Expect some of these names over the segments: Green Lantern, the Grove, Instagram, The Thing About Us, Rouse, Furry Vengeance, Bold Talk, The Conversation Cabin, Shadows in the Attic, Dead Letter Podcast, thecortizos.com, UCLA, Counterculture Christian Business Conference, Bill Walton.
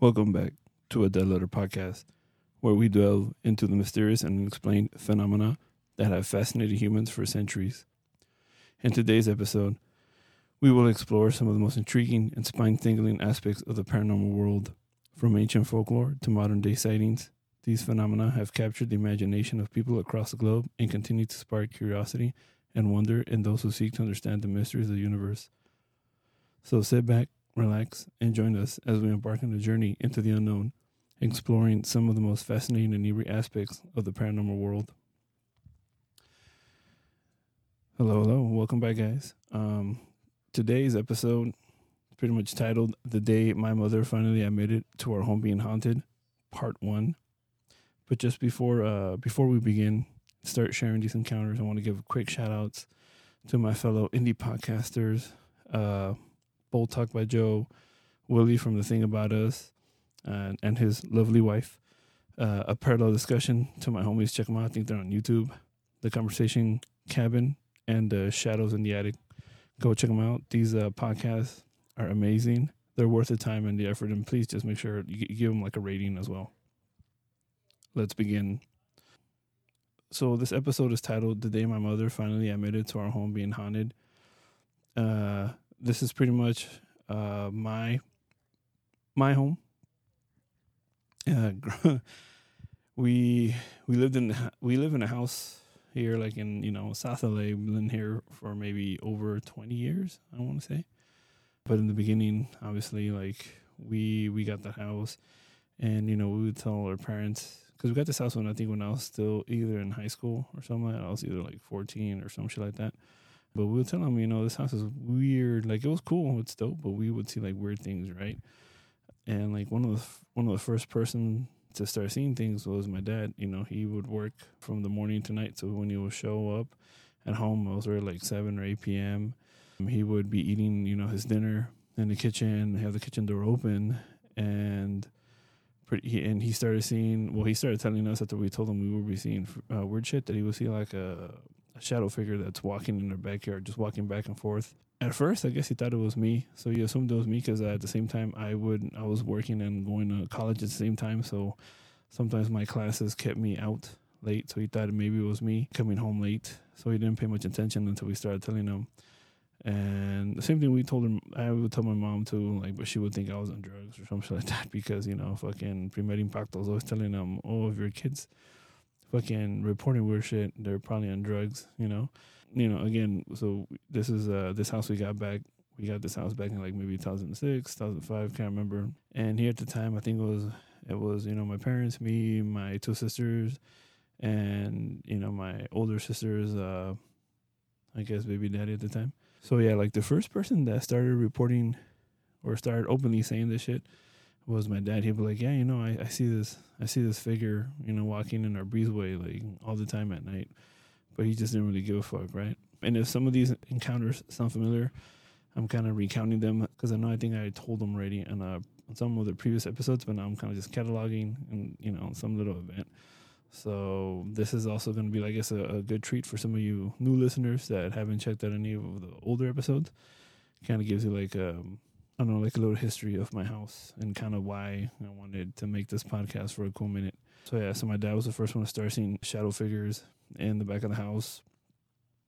Welcome back to a Dead Letter Podcast, where we delve into the mysterious and unexplained phenomena that have fascinated humans for centuries. In today's episode, we will explore some of the most intriguing and spine-tingling aspects of the paranormal world. From ancient folklore to modern-day sightings, these phenomena have captured the imagination of people across the globe and continue to spark curiosity and wonder in those who seek to understand the mysteries of the universe. So sit back, relax, and join us as we embark on a journey into the unknown, exploring some of the most fascinating and eerie aspects of the paranormal world. Hello, welcome back, guys. Today's episode is pretty much titled "The Day My Mother Finally Admitted to Our Home Being Haunted," Part 1. But just before we begin, start sharing these encounters, I want to give a quick shout outs to my fellow indie podcasters, Bold Talk by Joe, Willie from The Thing About Us, and his lovely wife. A Parallel Discussion to my homies. Check them out. I think they're on YouTube. The Conversation Cabin and Shadows in the Attic. Go check them out. These podcasts are amazing. They're worth the time and the effort. And please just make sure you give them like a rating as well. Let's begin. So this episode is titled "The Day My Mother Finally Admitted to Our Home Being Haunted." This is pretty much my home. We live in a house here, like in South LA. We've been here for maybe over 20 years, I want to say. But in the beginning, obviously, like we got the house, and we would tell our parents, because we got this house when I was still either in high school or something like that. I was either like 14 or some shit like that. But we would tell them, this house is weird. Like, it was cool, it's dope, but we would see like weird things, right? And like one of the first person to start seeing things was my dad. He would work from the morning to night, so when he would show up at home, it was already like 7 or 8 p.m. He would be eating, his dinner in the kitchen, have the kitchen door open, and he started seeing. Well, he started telling us after we told him we would be seeing weird shit, that he would see like a shadow figure that's walking in their backyard, just walking back and forth. At first, I guess he thought it was me, so he assumed it was me, because at the same time I was working and going to college at the same time, so sometimes my classes kept me out late, so he thought maybe it was me coming home late, so he didn't pay much attention until we started telling him. And the same thing we told him, I would tell my mom too, like, but she would think I was on drugs or something like that, because, fucking Primer Impacto was always telling them, oh, if your kid's fucking reporting weird shit, they're probably on drugs, Again, so this is this house we got this house back in like maybe 2006, 2005, can't remember. And here at the time, I think it was my parents, me, my two sisters, and my older sister's I guess baby daddy at the time. So yeah, like the first person that started reporting or started openly saying this shit was my dad. He'd be like, yeah, I see this figure, walking in our breezeway like all the time at night. But he just didn't really give a fuck, right? And if some of these encounters sound familiar, I'm kind of recounting them, because I told them already on some of the previous episodes, but now I'm kind of just cataloging and some little event. So this is also going to be, I guess, a good treat for some of you new listeners that haven't checked out any of the older episodes. Kind of gives you like a little history of my house and kind of why I wanted to make this podcast for a cool minute. So yeah, so my dad was the first one to start seeing shadow figures in the back of the house.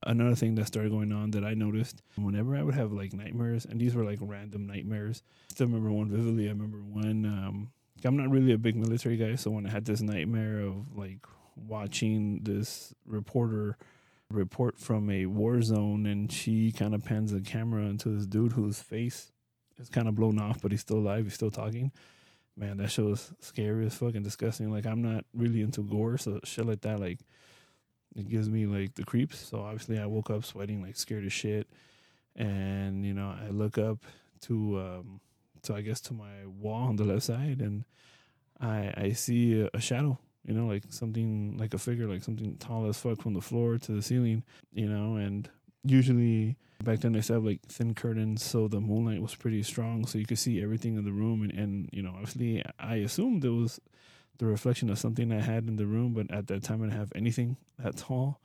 Another thing that started going on that I noticed, whenever I would have like nightmares, and these were like random nightmares. I still remember one vividly. I remember one, I'm not really a big military guy, so when I had this nightmare of like watching this reporter report from a war zone, and she kind of pans the camera into this dude whose face it's kind of blown off, but he's still alive. He's still talking. Man, that show is scary as fucking disgusting. Like, I'm not really into gore, so shit like that, like, it gives me, like, the creeps. So, obviously, I woke up sweating, like, scared as shit. And, I look up to my wall on the left side, and I see a shadow, like something, like a figure, like something tall as fuck from the floor to the ceiling, and usually... Back then, they used to have, like, thin curtains, so the moonlight was pretty strong, so you could see everything in the room. And obviously, I assumed it was the reflection of something I had in the room, but at that time, I didn't have anything that tall,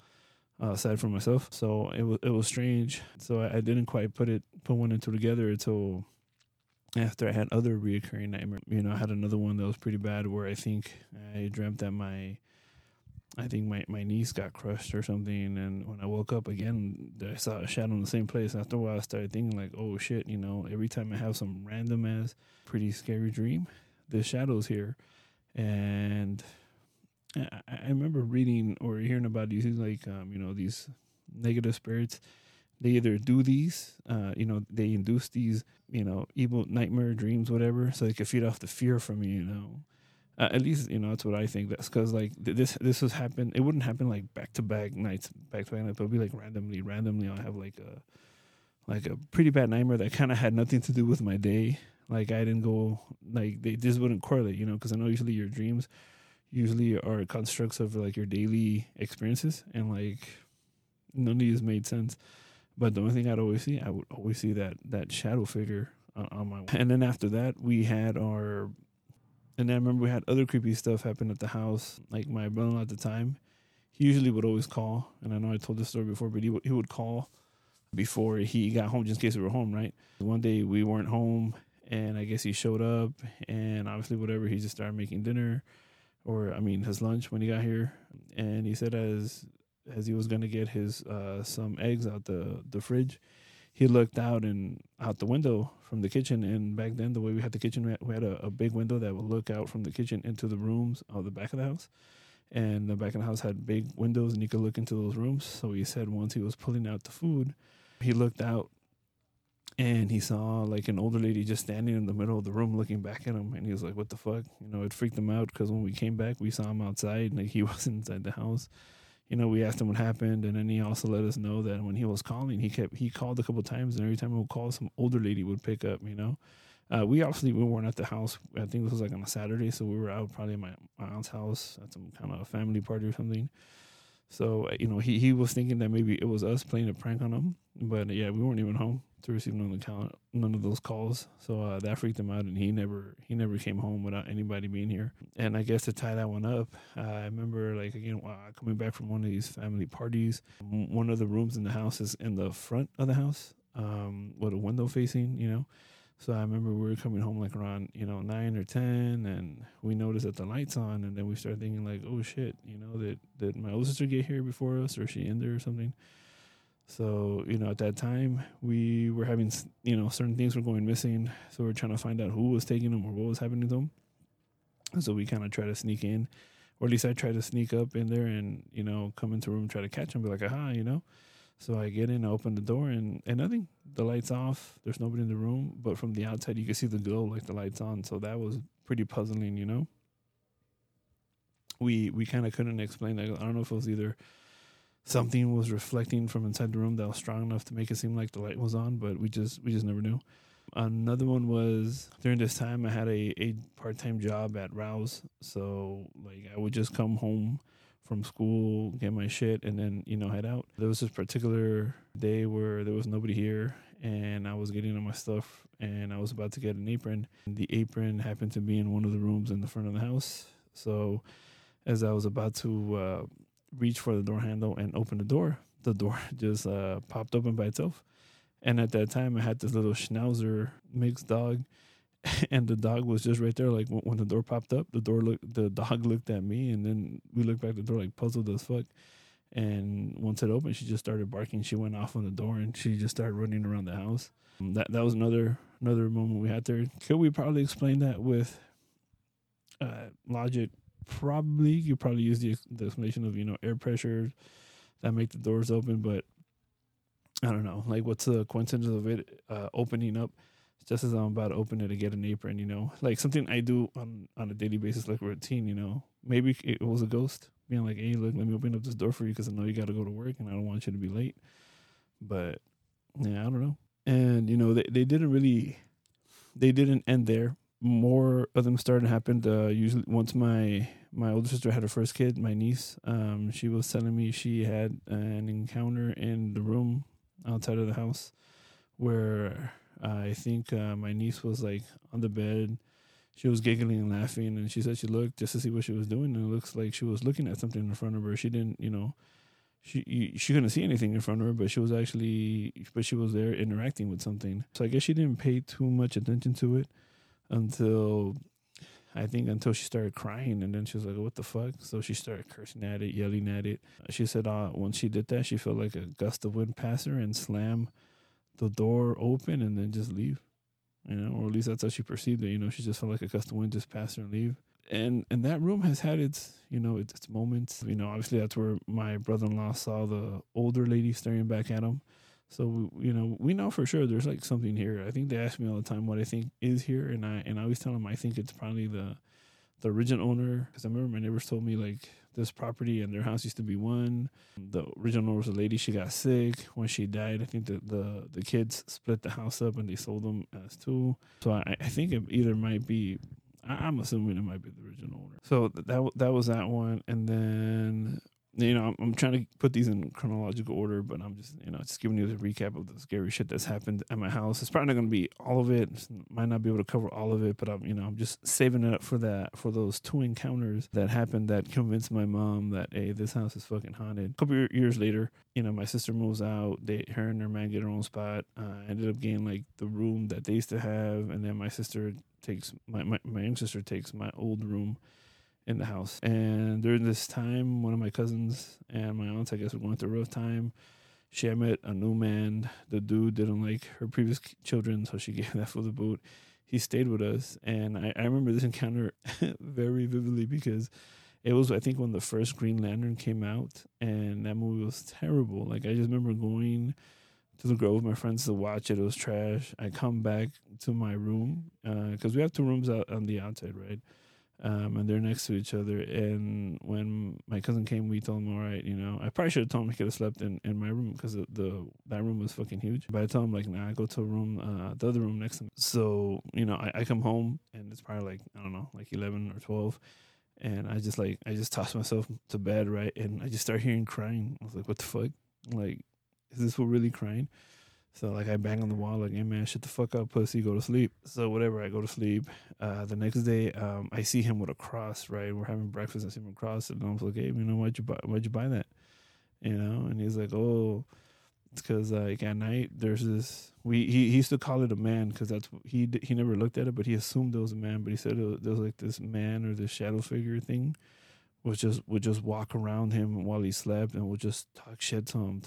aside from myself. So it was strange. So I didn't quite put one and two together until after I had other reoccurring nightmares. You know, I had another one that was pretty bad where I think I dreamt that my niece got crushed or something, and when I woke up again, I saw a shadow in the same place. After a while, I started thinking like, oh shit, you know, every time I have some random ass pretty scary dream, the shadow's here. And I remember reading or hearing about these like, you know, these negative spirits. They either do these, you know, they induce these, you know, evil nightmare dreams, whatever, so they could feed off the fear from you, you know. At least, you know, that's what I think. That's because, like, this was happen. It wouldn't happen, like, back-to-back nights. It would be, like, randomly. I'll have, like a pretty bad nightmare that kind of had nothing to do with my day. Like, I didn't go, like, they just wouldn't correlate, you know, because I know usually your dreams usually are constructs of, like, your daily experiences. And, like, none of these made sense. But the only thing I would always see that shadow figure on my wall. And then after that, and then I remember we had other creepy stuff happen at the house. Like my brother-in-law at the time, he usually would always call. And I know I told this story before, but he would call before he got home, just in case we were home, right? One day we weren't home, and I guess he showed up. And obviously, whatever, he just started making dinner, his lunch when he got here. And he said as he was going to get his some eggs out the fridge, he looked out the window from the kitchen. And back then, the way we had the kitchen, we had a big window that would look out from the kitchen into the rooms of the back of the house. And the back of the house had big windows, and you could look into those rooms. So he said once he was pulling out the food, he looked out, and he saw, like, an older lady just standing in the middle of the room looking back at him. And he was like, what the fuck? You know, it freaked him out because when we came back, we saw him outside. Like, he wasn't inside the house. You know, we asked him what happened, and then he also let us know that when he was calling, he called a couple of times, and every time he would call, some older lady would pick up, you know. We weren't at the house. I think this was, like, on a Saturday, so we were out probably at my aunt's house at some kind of family party or something. So, you know, he was thinking that maybe it was us playing a prank on him, but, yeah, we weren't even home to receive none of those calls. So that freaked him out, and he never came home without anybody being here. And I guess to tie that one up, I remember, like, again, coming back from one of these family parties, one of the rooms in the house is in the front of the house, with a window facing, you know. So I remember we were coming home, like, around, you know, 9 or 10, and we noticed that the light's on, and then we started thinking, like, oh, shit, you know, did my older sister get here before us, or is she in there or something? So, you know, at that time, we were having, you know, certain things were going missing, so we were trying to find out who was taking them or what was happening to them. And so we kind of tried to sneak in, or at least I tried to sneak up in there and, you know, come into a room, try to catch them, be like, aha, you know. So I get in, I open the door, and nothing. The light's off. There's nobody in the room. But from the outside, you can see the glow, like the light's on. So that was pretty puzzling, you know. We kind of couldn't explain that. I don't know if it was either something was reflecting from inside the room that was strong enough to make it seem like the light was on, but we just never knew. Another one was during this time I had a part-time job at Rouse. So, like, I would just come home from school, get my shit, and then, you know, head out. There was this particular day where there was nobody here, and I was getting on my stuff, and I was about to get an apron. The apron happened to be in one of the rooms in the front of the house. So as I was about to reach for the door handle and open the door just popped open by itself. And at that time, I had this little schnauzer mixed dog, and the dog was just right there. Like, when the door popped up, the dog looked at me, and then we looked back at the door, like, puzzled as fuck. And once it opened, she just started barking. She went off on the door, and she just started running around the house. That was another moment we had there. Could we probably explain that with logic? Probably. You probably use the explanation of, you know, air pressure that make the doors open, but I don't know. Like, what's the coincidence of it opening up just as I'm about to open it to get an apron, you know? Like, something I do on a daily basis, like a routine, you know? Maybe it was a ghost being like, hey, look, let me open up this door for you because I know you got to go to work and I don't want you to be late. But, yeah, I don't know. And, you know, they didn't end there. More of them started to happen. Usually, once my older sister had her first kid, my niece, she was telling me she had an encounter in the room outside of the house where I think my niece was, like, on the bed. She was giggling and laughing, and she said she looked just to see what she was doing, and it looks like she was looking at something in front of her. She didn't, you know, she couldn't see anything in front of her, but she was there interacting with something. So I guess she didn't pay too much attention to it until she started crying, and then she was like, what the fuck? So she started cursing at it, yelling at it. She said once she did that, she felt like a gust of wind pass her and slam the door open and then just leave. You know, or at least that's how she perceived it. You know, she just felt like a gust of wind just pass her and leave. And that room has had its moments. You know, obviously that's where my brother-in-law saw the older lady staring back at him. So, you know, we know for sure there's like something here. I think they ask me all the time what I think is here. And I always tell them I think it's probably the original owner. Because I remember my neighbors told me like this property and their house used to be one. The original owner was a lady. She got sick. When she died, I think that the kids split the house up and they sold them as two. So I think it either might be, I'm assuming it might be the original owner. So that was that one. And then... You know, I'm trying to put these in chronological order, but I'm just, you know, just giving you the recap of the scary shit that's happened at my house. It's probably not going to be all of it. Might not be able to cover all of it, but I'm just saving it up for those two encounters that happened that convinced my mom that, hey, this house is fucking haunted. A couple years later, you know, my sister moves out. Her and her man get her own spot. I ended up getting like the room that they used to have, and then my sister takes my young sister takes my old room in the house. And during this time, one of my cousins and my aunts, I guess, were going through a rough time. She had met a new man. The dude didn't like her previous children, so she gave that fool the boot. He stayed with us. And I remember this encounter very vividly because it was, I think, when the first Green Lantern came out, and that movie was terrible. Like, I just remember going to the Grove with my friends to watch it. It was trash. I come back to my room because we have two rooms out on the outside, right? And they're next to each other. And when my cousin came, we told him, all right, you know, I probably should have told him he could have slept in my room because that room was fucking huge. But I told him, like, nah, I go to a room, the other room next to me. So, you know, I come home and it's probably like, I don't know, like 11 or 12. And I just toss myself to bed, right? And I just start hearing crying. I was like, what the fuck? Like, is this fool really crying? So, like, I bang on the wall, like, hey, man, shut the fuck up, pussy, go to sleep. So, whatever, I go to sleep. The next day, I see him with a cross, right? We're having breakfast, I see him with a cross, and I was like, hey, you know, why'd you buy that? You know? And he's like, oh, it's because, like, at night, there's this, he used to call it a man, because that's, he never looked at it, but he assumed it was a man, but he said there was, like, this man or this shadow figure thing would just walk around him while he slept and would just talk shit to him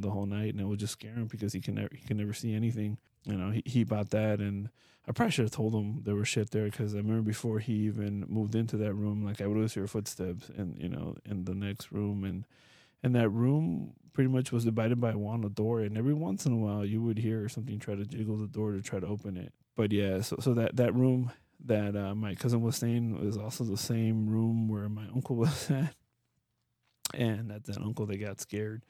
the whole night, and it would just scare him because he can never see anything. You know, he bought that, and I probably should have told him there was shit there because I remember before he even moved into that room, like I would always hear footsteps and, you know, in the next room, and that room pretty much was divided by one door, and every once in a while you would hear something try to jiggle the door to try to open it. But yeah, so that room that my cousin was staying was also the same room where my uncle was at. And that's that uncle that got scared.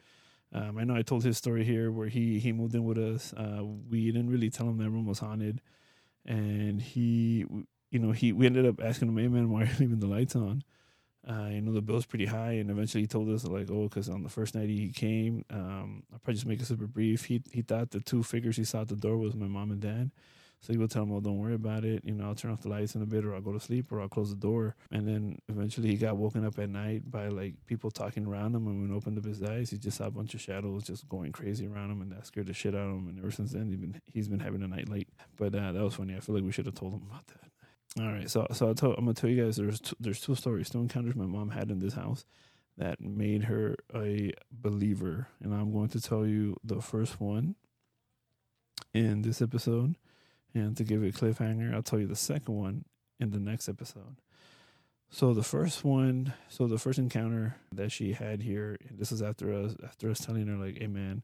I know I told his story here where he moved in with us. We didn't really tell him that room was haunted. And we ended up asking him, hey, man, why are you leaving the lights on? The bill's pretty high. And eventually he told us, like, oh, because on the first night he came, I'll probably just make it super brief. He thought the two figures he saw at the door was my mom and dad. So he would tell him, well, don't worry about it. You know, I'll turn off the lights in a bit, or I'll go to sleep, or I'll close the door. And then eventually he got woken up at night by, like, people talking around him. And when he opened up his eyes, he just saw a bunch of shadows just going crazy around him. And that scared the shit out of him. And ever since then, he's been having a nightlight. But that was funny. I feel like we should have told him about that. All right. So I'm going to tell you guys there's two stories, two encounters my mom had in this house that made her a believer. And I'm going to tell you the first one in this episode. And to give it a cliffhanger, I'll tell you the second one in the next episode. So the first encounter that she had here, and this is after us telling her, like, hey, man,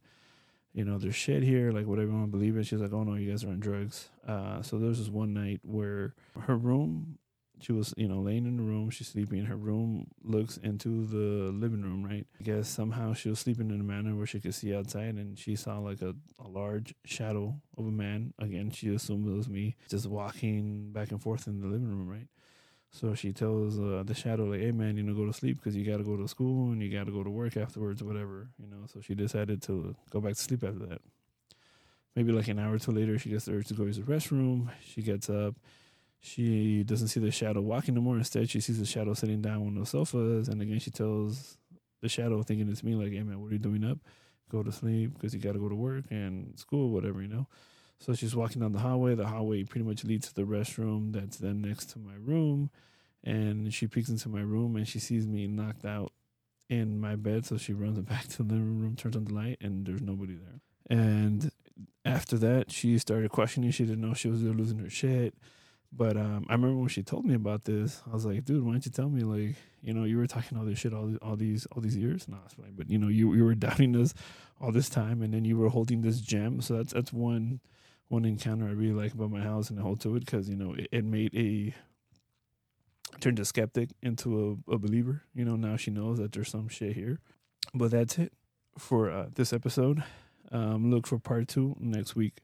you know, there's shit here, like, whatever you want to believe in. She's like, oh, no, you guys are on drugs. So there was this one night where her room, she was, you know, laying in the room, she's sleeping. Her room looks into the living room, right? I guess somehow she was sleeping in a manner where she could see outside, and she saw, like, a large shadow of a man. Again, she assumed it was me, just walking back and forth in the living room, right? So she tells the shadow, like, hey, man, you know, go to sleep because you got to go to school and you got to go to work afterwards, whatever, you know. So she decided to go back to sleep after that. Maybe like an hour or two later, she gets the urge to go to the restroom. She gets up. She doesn't see the shadow walking no more. Instead, she sees the shadow sitting down on one of the sofas. And again, she tells the shadow thinking it's me, like, hey, man, what are you doing up? Go to sleep because you got to go to work and school, whatever, you know. So she's walking down the hallway. The hallway pretty much leads to the restroom that's then next to my room. And she peeks into my room and she sees me knocked out in my bed. So she runs back to the living room, turns on the light, and there's nobody there. And after that, she started questioning. She didn't know she was losing her shit. But I remember when she told me about this, I was like, dude, why didn't you tell me? Like, you know, you were talking all this shit all these years. No, it's fine. But, you know, you were doubting us all this time, and then you were holding this gem. So that's one encounter I really like about my house, and I hold to it because, you know, it made turned a skeptic into a believer. You know, now she knows that there's some shit here. But that's it for this episode. Look for part 2 next week.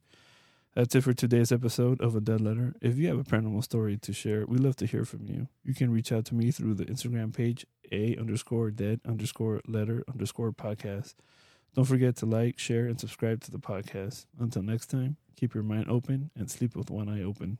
That's it for today's episode of A Dead Letter. If you have a paranormal story to share, we'd love to hear from you. You can reach out to me through the Instagram page, A_dead_letter_podcast. Don't forget to like, share, and subscribe to the podcast. Until next time, keep your mind open and sleep with one eye open.